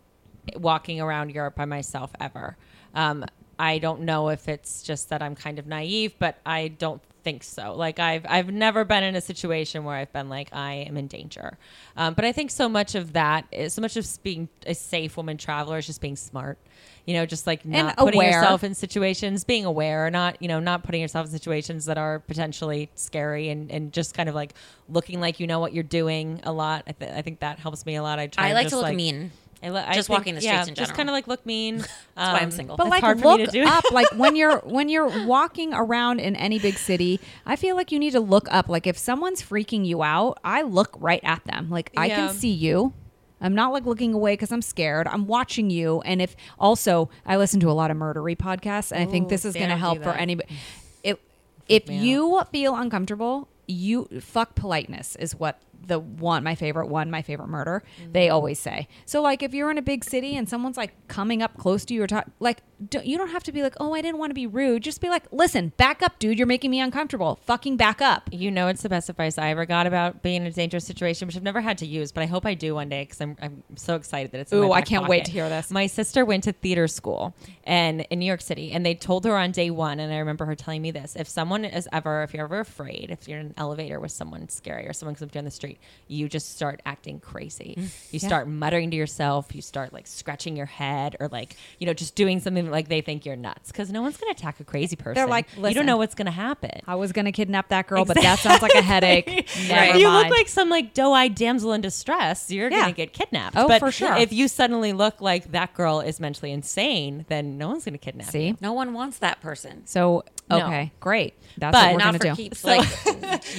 walking around Europe by myself ever. Um, I don't know if it's just that I'm kind of naive, but I don't think so. Like I've, I've never been in a situation where I've been like, I am in danger. Um, but I think so much of that is so much of being a safe woman traveler is just being smart, you know, just like not putting yourself in situations, being aware, not, you know, not putting yourself in situations that are potentially scary, and, and just kind of like looking like, you know what you're doing a lot. I, th- I think that helps me a lot. I try I like just to look like, mean. I lo- just I walking think, the streets yeah, in general. Just kind of like look mean. Um, That's why I'm single. But it's like look up. Like when you're when you're walking around in any big city, I feel like you need to look up. Like if someone's freaking you out, I look right at them. Like I yeah. can see you. I'm not like looking away because I'm scared. I'm watching you. And if also I listen to a lot of murdery podcasts, and Ooh, I think this is going to help for anybody. It, if you out. feel uncomfortable, you fuck politeness is what. The one, my favorite one, my favorite murder, mm-hmm. they always say. So, like, if you're in a big city and someone's, like, coming up close to you or talk, like, do, you don't have to be like, oh, I didn't want to be rude. Just be like, listen, back up, dude. You're making me uncomfortable. Fucking back up. You know, it's the best advice I ever got about being in a dangerous situation, which I've never had to use, but I hope I do one day because I'm, I'm so excited that it's in my back pocket. Ooh, I can't wait to hear this. My sister went to theater school and in New York City, and they told her on day one, and I remember her telling me this, if someone is ever, if you're ever afraid, if you're in an elevator with someone scary or someone comes down the street, you just start acting crazy. You yeah. start muttering to yourself. You start like scratching your head or like, you know, just doing something like they think you're nuts because no one's going to attack a crazy person. They're like, listen, you don't know what's going to happen. I was going to kidnap that girl, exactly. but that sounds like a headache. Never you mind. Look like some like doe-eyed damsel in distress. You're yeah. going to get kidnapped. Oh, but for sure. If you suddenly look like that girl is mentally insane, then no one's going to kidnap See? you. No one wants that person. So, okay, no. great. That's but what we're going to do. Keeps, so, like,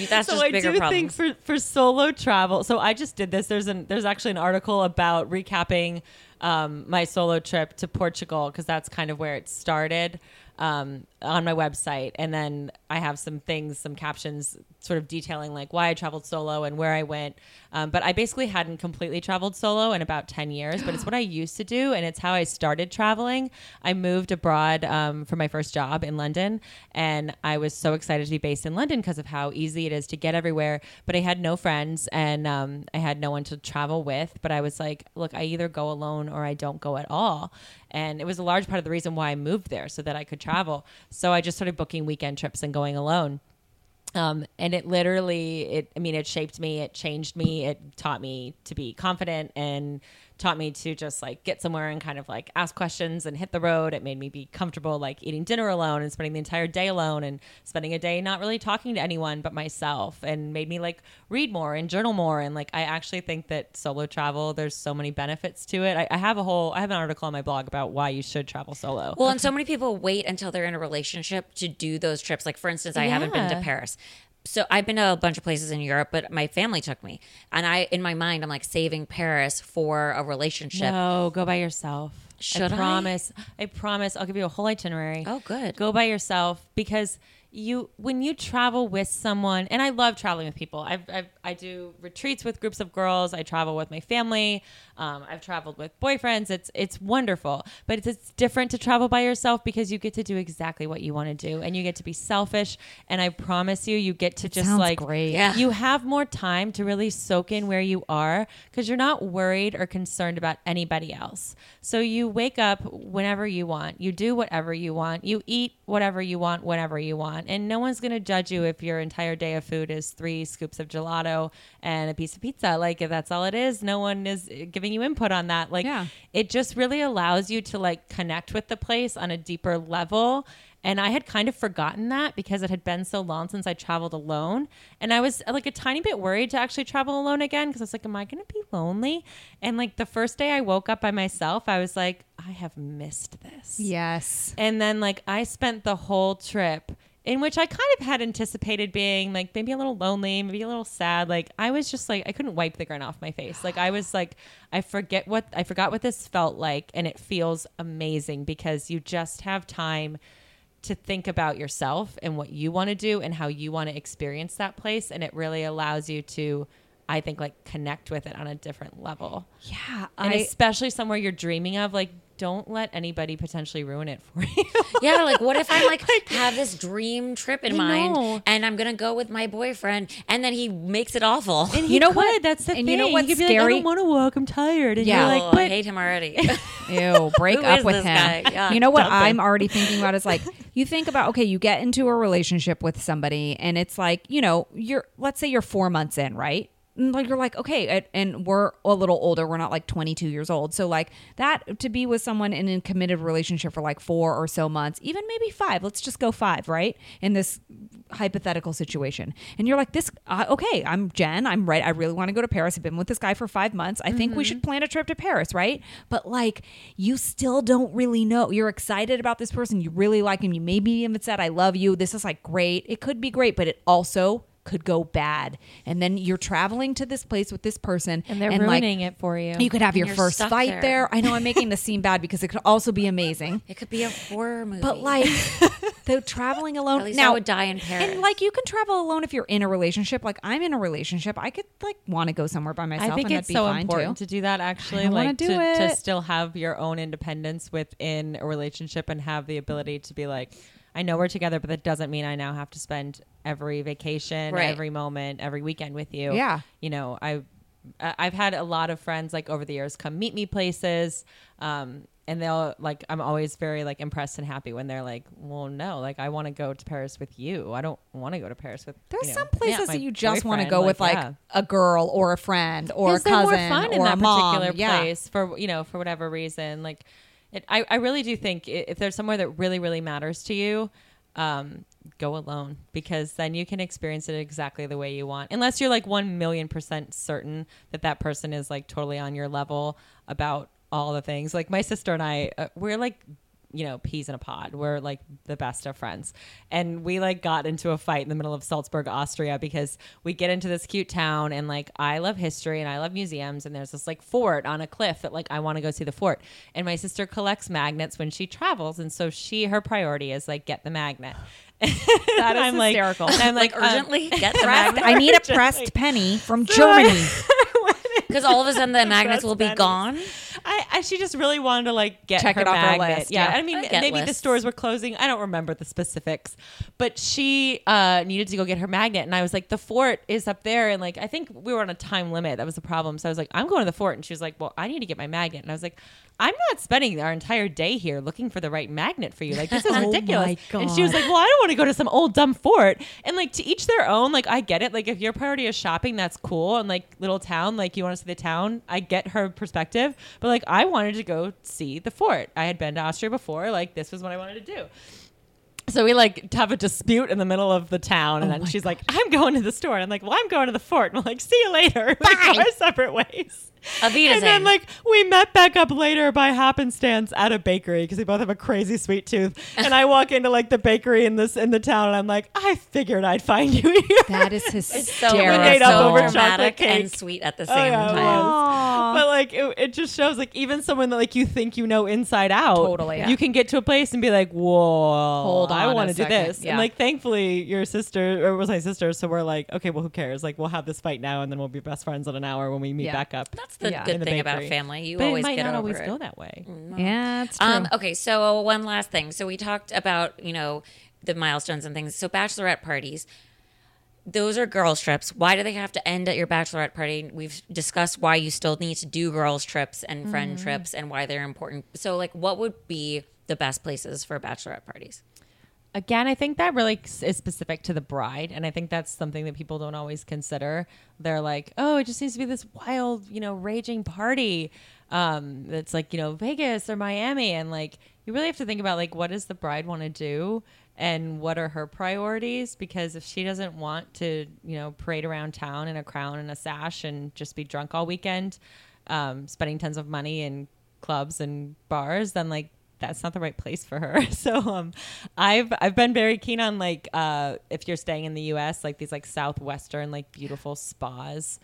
that's so just I bigger do problems. think for, for solo travel. So I just did this. There's an there's actually an article about recapping um, my solo trip to Portugal because that's kind of where it started um, on my website. And then I have some things, some captions sort of detailing like why I traveled solo and where I went. Um, but I basically hadn't completely traveled solo in about ten years, but it's what I used to do. And it's how I started traveling. I moved abroad um, for my first job in London. And I was so excited to be based in London because of how easy it is to get everywhere. But I had no friends and um, I had no one to travel with. But I was like, look, I either go alone or I don't go at all. And it was a large part of the reason why I moved there so that I could travel. So I just started booking weekend trips and going alone. Um, and it literally, it, I mean, it shaped me, it changed me, it taught me to be confident and taught me to just like get somewhere and kind of like ask questions and hit the road. It made me be comfortable, like eating dinner alone and spending the entire day alone and spending a day not really talking to anyone but myself, and made me like read more and journal more. And like, I actually think that solo travel, there's so many benefits to it. I, I have a whole, I have an article on my blog about why you should travel solo. Well, and so many people wait until they're in a relationship to do those trips. Like for instance, I yeah. haven't been to Paris. So I've been to a bunch of places in Europe, but my family took me. And I, in my mind, I'm like saving Paris for a relationship. No, go by yourself. Should I? I promise. I promise. I'll give you a whole itinerary. Oh, good. Go by yourself because you, when you travel with someone, and I love traveling with people. I've, I've, I do retreats with groups of girls. I travel with my family. Um, I've traveled with boyfriends. It's, it's wonderful, but it's, it's different to travel by yourself because you get to do exactly what you want to do and you get to be selfish. And I promise you, you get to it just like, great. Yeah. you have more time to really soak in where you are because you're not worried or concerned about anybody else. So you wake up whenever you want, you do whatever you want, you eat whatever you want, whenever you want. restaurant, and no one's going to judge you if your entire day of food is three scoops of gelato and a piece of pizza. Like, if that's all it is, no one is giving you input on that. Like, yeah. It just really allows you to like connect with the place on a deeper level. And I had kind of forgotten that because it had been so long since I traveled alone. And I was like a tiny bit worried to actually travel alone again because I was like, am I going to be lonely? And like the first day I woke up by myself, I was like, I have missed this. Yes. And then like I spent the whole trip in which I kind of had anticipated being like maybe a little lonely, maybe a little sad. Like I was just like, I couldn't wipe the grin off my face. Like I was like, I forget what, I forgot what this felt like. And it feels amazing because you just have time to think about yourself and what you want to do and how you want to experience that place. And it really allows you to, I think, like connect with it on a different level. Yeah. And I, especially somewhere you're dreaming of, like, don't let anybody potentially ruin it for you. Yeah. Like, what if I like, like have this dream trip in I mind know. And I'm going to go with my boyfriend and then he makes it awful. And you know could, what? That's the and thing. You know what's you scary? Be like, I don't want to walk. I'm tired. And yeah. You're like, but I hate him already. Ew. Break up with him. Yeah, you know what I'm him. already thinking about is like, you think about, okay, you get into a relationship with somebody and it's like, you know, you're, let's say you're four months in, right? Like you're like, okay, and we're a little older. We're not like twenty-two years old. So like that to be with someone in a committed relationship for like four or so months, even maybe five, let's just go five, right? In this hypothetical situation. And you're like this, uh, okay, I'm Jen. I'm right. I really want to go to Paris. I've been with this guy for five months. I mm-hmm. think we should plan a trip to Paris, right? But like, you still don't really know. You're excited about this person. You really like him. You maybe even said, I love you. This is like great. It could be great, but it also could go bad. And then you're traveling to this place with this person and they're and ruining like, it for you. You could have your you're first fight there. there. I know I'm making this seem bad because it could also be amazing. It could be a horror movie. But like though traveling alone. At least now, I would die in Paris. And like you can travel alone if you're in a relationship. Like I'm in a relationship. I could like want to go somewhere by myself. I think and it's that'd be so fine important too. to do that actually. I like do to, it. to still have your own independence within a relationship and have the ability to be like, I know we're together, but that doesn't mean I now have to spend every vacation, right. every moment, every weekend with you. Yeah. You know, I, I've had a lot of friends like over the years come meet me places. Um, and they'll like, I'm always very like impressed and happy when they're like, well, no, like I want to go to Paris with you. I don't want to go to Paris with, there's you know, some places yeah, that you just want to go like, with like yeah. a girl or a friend or a cousin more fun or in that a mom. particular yeah. place for, you know, for whatever reason, like, It, I, I really do think if there's somewhere that really, really matters to you, um, go alone because then you can experience it exactly the way you want. Unless you're like one million percent certain that that person is like totally on your level about all the things. Like my sister and I, uh, we're like, you know, peas in a pod. We're like the best of friends. And we like got into a fight in the middle of Salzburg, Austria, because we get into this cute town and like, I love history and I love museums. And there's this like fort on a cliff that like, I want to go see the fort. And my sister collects magnets when she travels. And so she, her priority is like, get the magnet. That is I'm hysterical. Like, I'm like, like um, urgently get the magnet. I need a pressed penny from Germany. Because all of a sudden the magnets will be gone. I, I she just really wanted to like get Check her it off magnet. Her list. Yeah. yeah, I mean I maybe lists. the stores were closing. I don't remember the specifics, but she uh, needed to go get her magnet, and I was like, the fort is up there, and like I think we were on a time limit. That was the problem. So I was like, I'm going to the fort, and she was like, well, I need to get my magnet, and I was like, I'm not spending our entire day here looking for the right magnet for you. Like this is oh ridiculous. And she was like, well, I don't want to go to some old dumb fort. And like to each their own. Like I get it. Like if your priority is shopping, that's cool. And like little town, like you want to see the town. I get her perspective. But like I wanted to go see the fort. I had been to Austria before. Like this was what I wanted to do. So we like have a dispute in the middle of the town, and oh then she's God. like, "I'm going to the store," and I'm like, "Well, I'm going to the fort." And we're like, "See you later." Bye. Like our separate ways. Avita and then like we met back up later by happenstance at a bakery because we both have a crazy sweet tooth. And I walk into like the bakery in this in the town, and I'm like, "I figured I'd find you here." That is hysterical. We made up over chocolate cake and sweet at the same oh, yeah, time. But like it, it just shows like even someone that like you think you know inside out, totally, yeah. you can get to a place and be like, "Whoa, hold on." I want to do this. Yeah. And like, thankfully your sister or it was my sister. So we're like, okay, well, who cares? Like we'll have this fight now and then we'll be best friends in an hour when we meet yeah. back up. That's the yeah. good the thing bakery. About family. You but always get over it. Might not always go that way. No. Yeah, it's true. Um, okay. So one last thing. So we talked about, you know, the milestones and things. So bachelorette parties, those are girls trips. Why do they have to end at your bachelorette party? We've discussed why you still need to do girls trips and friend mm. trips and why they're important. So like what would be the best places for bachelorette parties? Again, I think that really is specific to the bride. And I think that's something that people don't always consider. They're like, oh, it just needs to be this wild, you know, raging party. Um, that's like, you know, Vegas or Miami. And like, you really have to think about like, what does the bride want to do? And what are her priorities? Because if she doesn't want to, you know, parade around town in a crown and a sash and just be drunk all weekend, um, spending tons of money in clubs and bars, then like, that's not the right place for her. So um, I've I've been very keen on like uh, if you're staying in the U S, like these like southwestern like beautiful spas.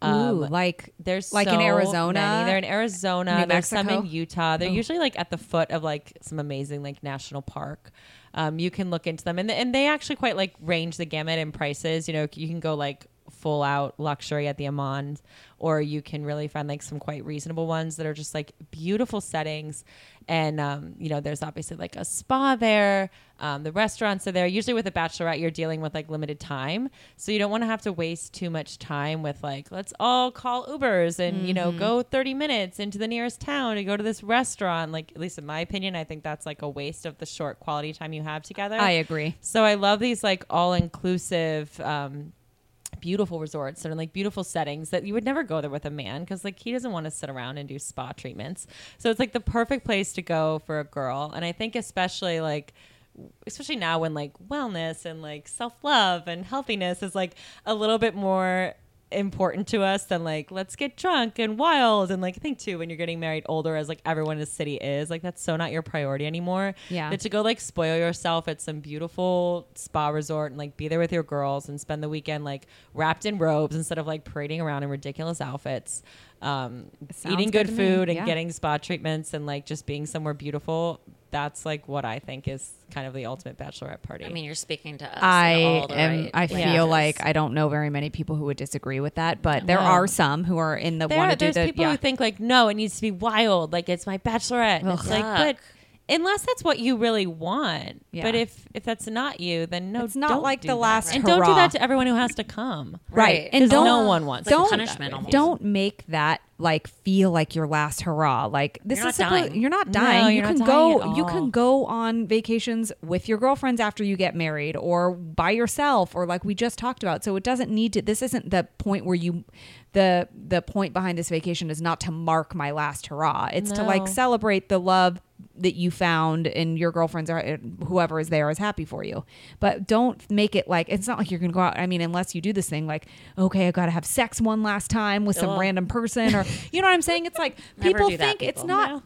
Um, Ooh, like there's like so in Arizona, many. They're in Arizona. New there's Mexico. Some in Utah. They're Ooh. Usually like at the foot of like some amazing like national park. Um, you can look into them, and and they actually quite like range the gamut in prices. You know, you can go like full out luxury at the Aman, or you can really find like some quite reasonable ones that are just like beautiful settings. And, um, you know, there's obviously like a spa there. Um, the restaurants are there. Usually with a bachelorette, you're dealing with like limited time. So you don't want to have to waste too much time with like, let's all call Ubers and, mm-hmm. you know, go thirty minutes into the nearest town to go to this restaurant. Like, at least in my opinion, I think that's like a waste of the short quality time you have together. I agree. So I love these like all inclusive, um, beautiful resorts and like beautiful settings that you would never go there with a man, because like he doesn't want to sit around and do spa treatments. So it's like the perfect place to go for a girl. And I think especially like especially now when like wellness and like self-love and healthiness is like a little bit more important to us than like let's get drunk and wild. And like I think too when you're getting married older, as like everyone in the city is, like that's so not your priority anymore. Yeah, but to go like spoil yourself at some beautiful spa resort and like be there with your girls and spend the weekend like wrapped in robes instead of like parading around in ridiculous outfits, um eating good, good food yeah. and getting spa treatments and like just being somewhere beautiful. That's like what I think is kind of the ultimate bachelorette party. I mean, you're speaking to us. I all the am. Right I feel yeah. like I don't know very many people who would disagree with that, but there no. are some who are in the want to do the. There's people yeah. who think like, no, it needs to be wild. Like it's my bachelorette. Ugh. It's like, but unless that's what you really want. Yeah. But if if that's not you, then no, it's not don't like do the last. That, right? And don't do that to everyone who has to come. Right, right. And don't, no one wants don't, like punishment. Almost. Don't make that. Like feel like your last hurrah. Like this you're is not supposed, you're not dying. No, you're you can not dying go. You can go on vacations with your girlfriends after you get married, or by yourself, or like we just talked about. So it doesn't need to. This isn't the point where you. The the point behind this vacation is not to mark my last hurrah. It's no. to like celebrate the love that you found, and your girlfriends are whoever is there is happy for you. But don't make it like it's not like you're gonna go out. I mean, unless you do this thing like, okay, I gotta have sex one last time with some Ugh. Random person or. You know what I'm saying? It's like people think that, people. It's not. No.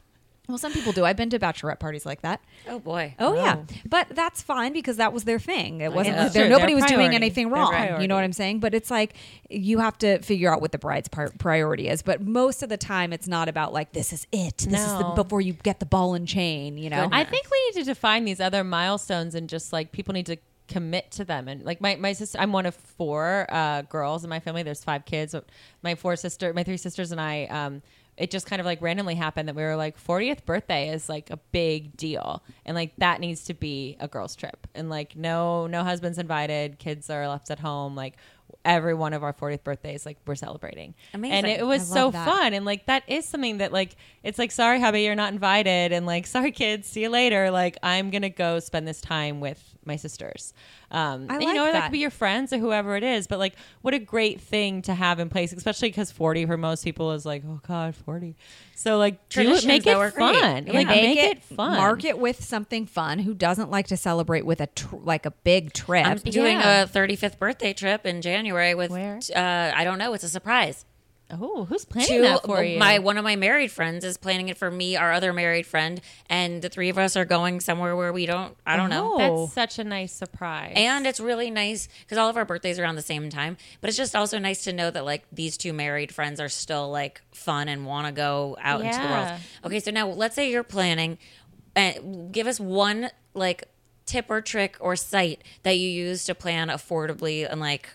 Well, some people do. I've been to bachelorette parties like that. Oh boy. Oh, oh. yeah. But that's fine because that was their thing. It wasn't yeah, there. True. Nobody was doing anything wrong. You know what I'm saying? But it's like you have to figure out what the bride's par- priority is. But most of the time, it's not about like this is it. This no. is the, before you get the ball and chain. You know. Goodness. I think we need to define these other milestones and just like people need to. Commit to them. And like my, my sister, I'm one of four uh, girls in my family. There's five kids. My four sister, my three sisters and I, um, it just kind of like randomly happened that we were like fortieth birthday is like a big deal. And like that needs to be a girls trip. And like, no, no husband's invited. Kids are left at home. Like every one of our fortieth birthdays, like we're celebrating. Amazing. And it was so that. Fun. And like, that is something that like, it's like, sorry, hubby, you're not invited. And like, sorry, kids, see you later. Like, I'm going to go spend this time with my sisters. Um, I and, you like know, that. That could be your friends or whoever it is, but like, what a great thing to have in place, especially because forty for most people is like, oh God, forty. So like, do it, make it fun. Yeah. Like make, make it, it fun. Mark it with something fun. Who doesn't like to celebrate with a, tr- like a big trip? I'm doing yeah. a thirty-fifth birthday trip in January with, Where? uh, I don't know. It's a surprise. Oh, who's planning to, that for you? My one of my married friends is planning it for me, our other married friend, and the three of us are going somewhere where we don't. I don't oh, know. That's such a nice surprise, and it's really nice because all of our birthdays are around the same time. But it's just also nice to know that like these two married friends are still like fun and want to go out yeah. into the world. Okay, so now let's say you're planning, uh, give us one like tip or trick or site that you use to plan affordably and like.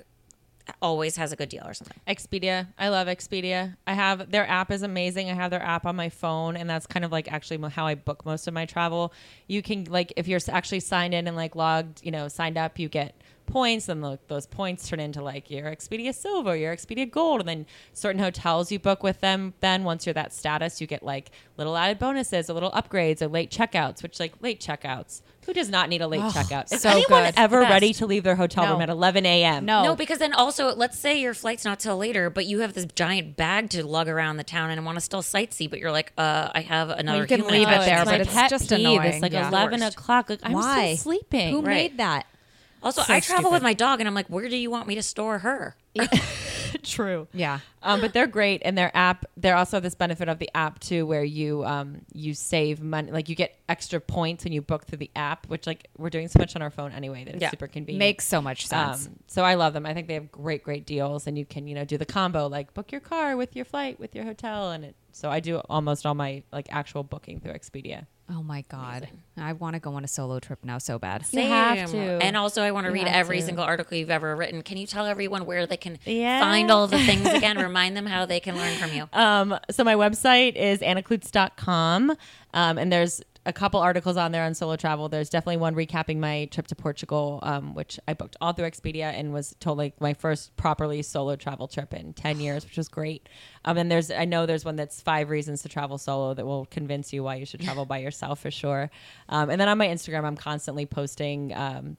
Always has a good deal or something. Expedia. I love Expedia. I have their app is amazing. I have their app on my phone, and that's kind of like actually how I book most of my travel. You can like if you're actually signed in and like logged, you know, signed up, you get points, and the, those points turn into like your Expedia Silver, your Expedia Gold, and then certain hotels you book with them. Then once you're that status, you get like little added bonuses or little upgrades or late checkouts, which like late checkouts. Who does not need a late oh, checkout? Is so anyone good. ever ready to leave their hotel no. room at eleven a.m.? No. No, because then also, let's say your flight's not till later, but you have this giant bag to lug around the town and want to still sightsee, but you're like, uh, I have another well, you human. You can leave it there, but it's, it's just peeve. annoying. It's like yeah. eleven o'clock. Like, I'm Why? still sleeping. Who right. made that? Also, so I travel stupid. with my dog, and I'm like, where do you want me to store her? Yeah. True. Yeah. Um, but they're great, and their app. They're also this benefit of the app too, where you um you save money, like you get extra points when you book through the app, which like we're doing so much on our phone anyway that it's yeah. super convenient. Makes so much sense. Um, so I love them. I think they have great, great deals, and you can you know do the combo, like book your car with your flight with your hotel, and it, so I do almost all my like actual booking through Expedia. Oh my God. Amazing. I want to go on a solo trip now so bad. Same. You have to. And also I want to read every to. single article you've ever written. Can you tell everyone where they can yeah. find all the things again? Remind them how they can learn from you. Um, so my website is anna kloots dot com. Um, and there's a couple articles on there on solo travel. There's definitely one recapping my trip to Portugal, um, which I booked all through Expedia and was told like my first properly solo travel trip in ten years, which was great. Um, and there's, I know there's one that's five reasons to travel solo that will convince you why you should travel by yourself for sure. Um, and then on my Instagram, I'm constantly posting, um,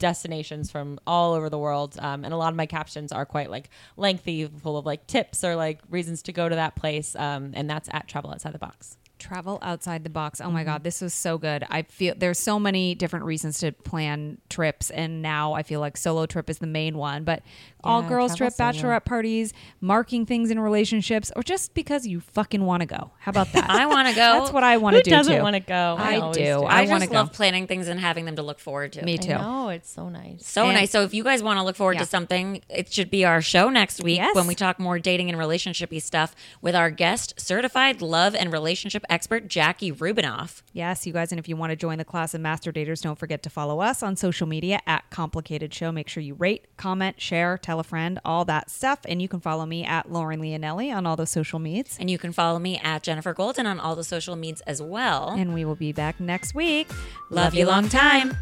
destinations from all over the world. Um, and a lot of my captions are quite like lengthy, full of like tips or like reasons to go to that place. Um, and that's at Travel Outside the Box. Travel outside the box. Oh my God, this was so good. I feel there's so many different reasons to plan trips, and now I feel like solo trip is the main one, but yeah, all girls trip, solo. Bachelorette parties, marking things in relationships, or just because you fucking want to go. How about that? I want to go. That's what I want to do too. Who doesn't want to go? I, I do. do. I, I just love go. planning things and having them to look forward to. Me too. Oh, it's so nice. So and nice. So if you guys want to look forward yeah. to something, it should be our show next week yes. when we talk more dating and relationshipy stuff with our guest, certified love and relationship expert Jackie Rubinoff. Yes, you guys. And if you want to join the class of master daters, don't forget to follow us on social media at Complicated Show. Make sure you rate, comment, share, tell a friend, all that stuff. And you can follow me at Lauren Leonelli on all the social medias. And you can follow me at Jennifer Golden on all the social medias as well. And we will be back next week. Love, Love you long time.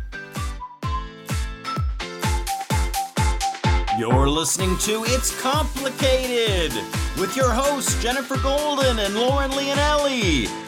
You're listening to It's Complicated with your hosts, Jennifer Golden and Lauren Leonelli.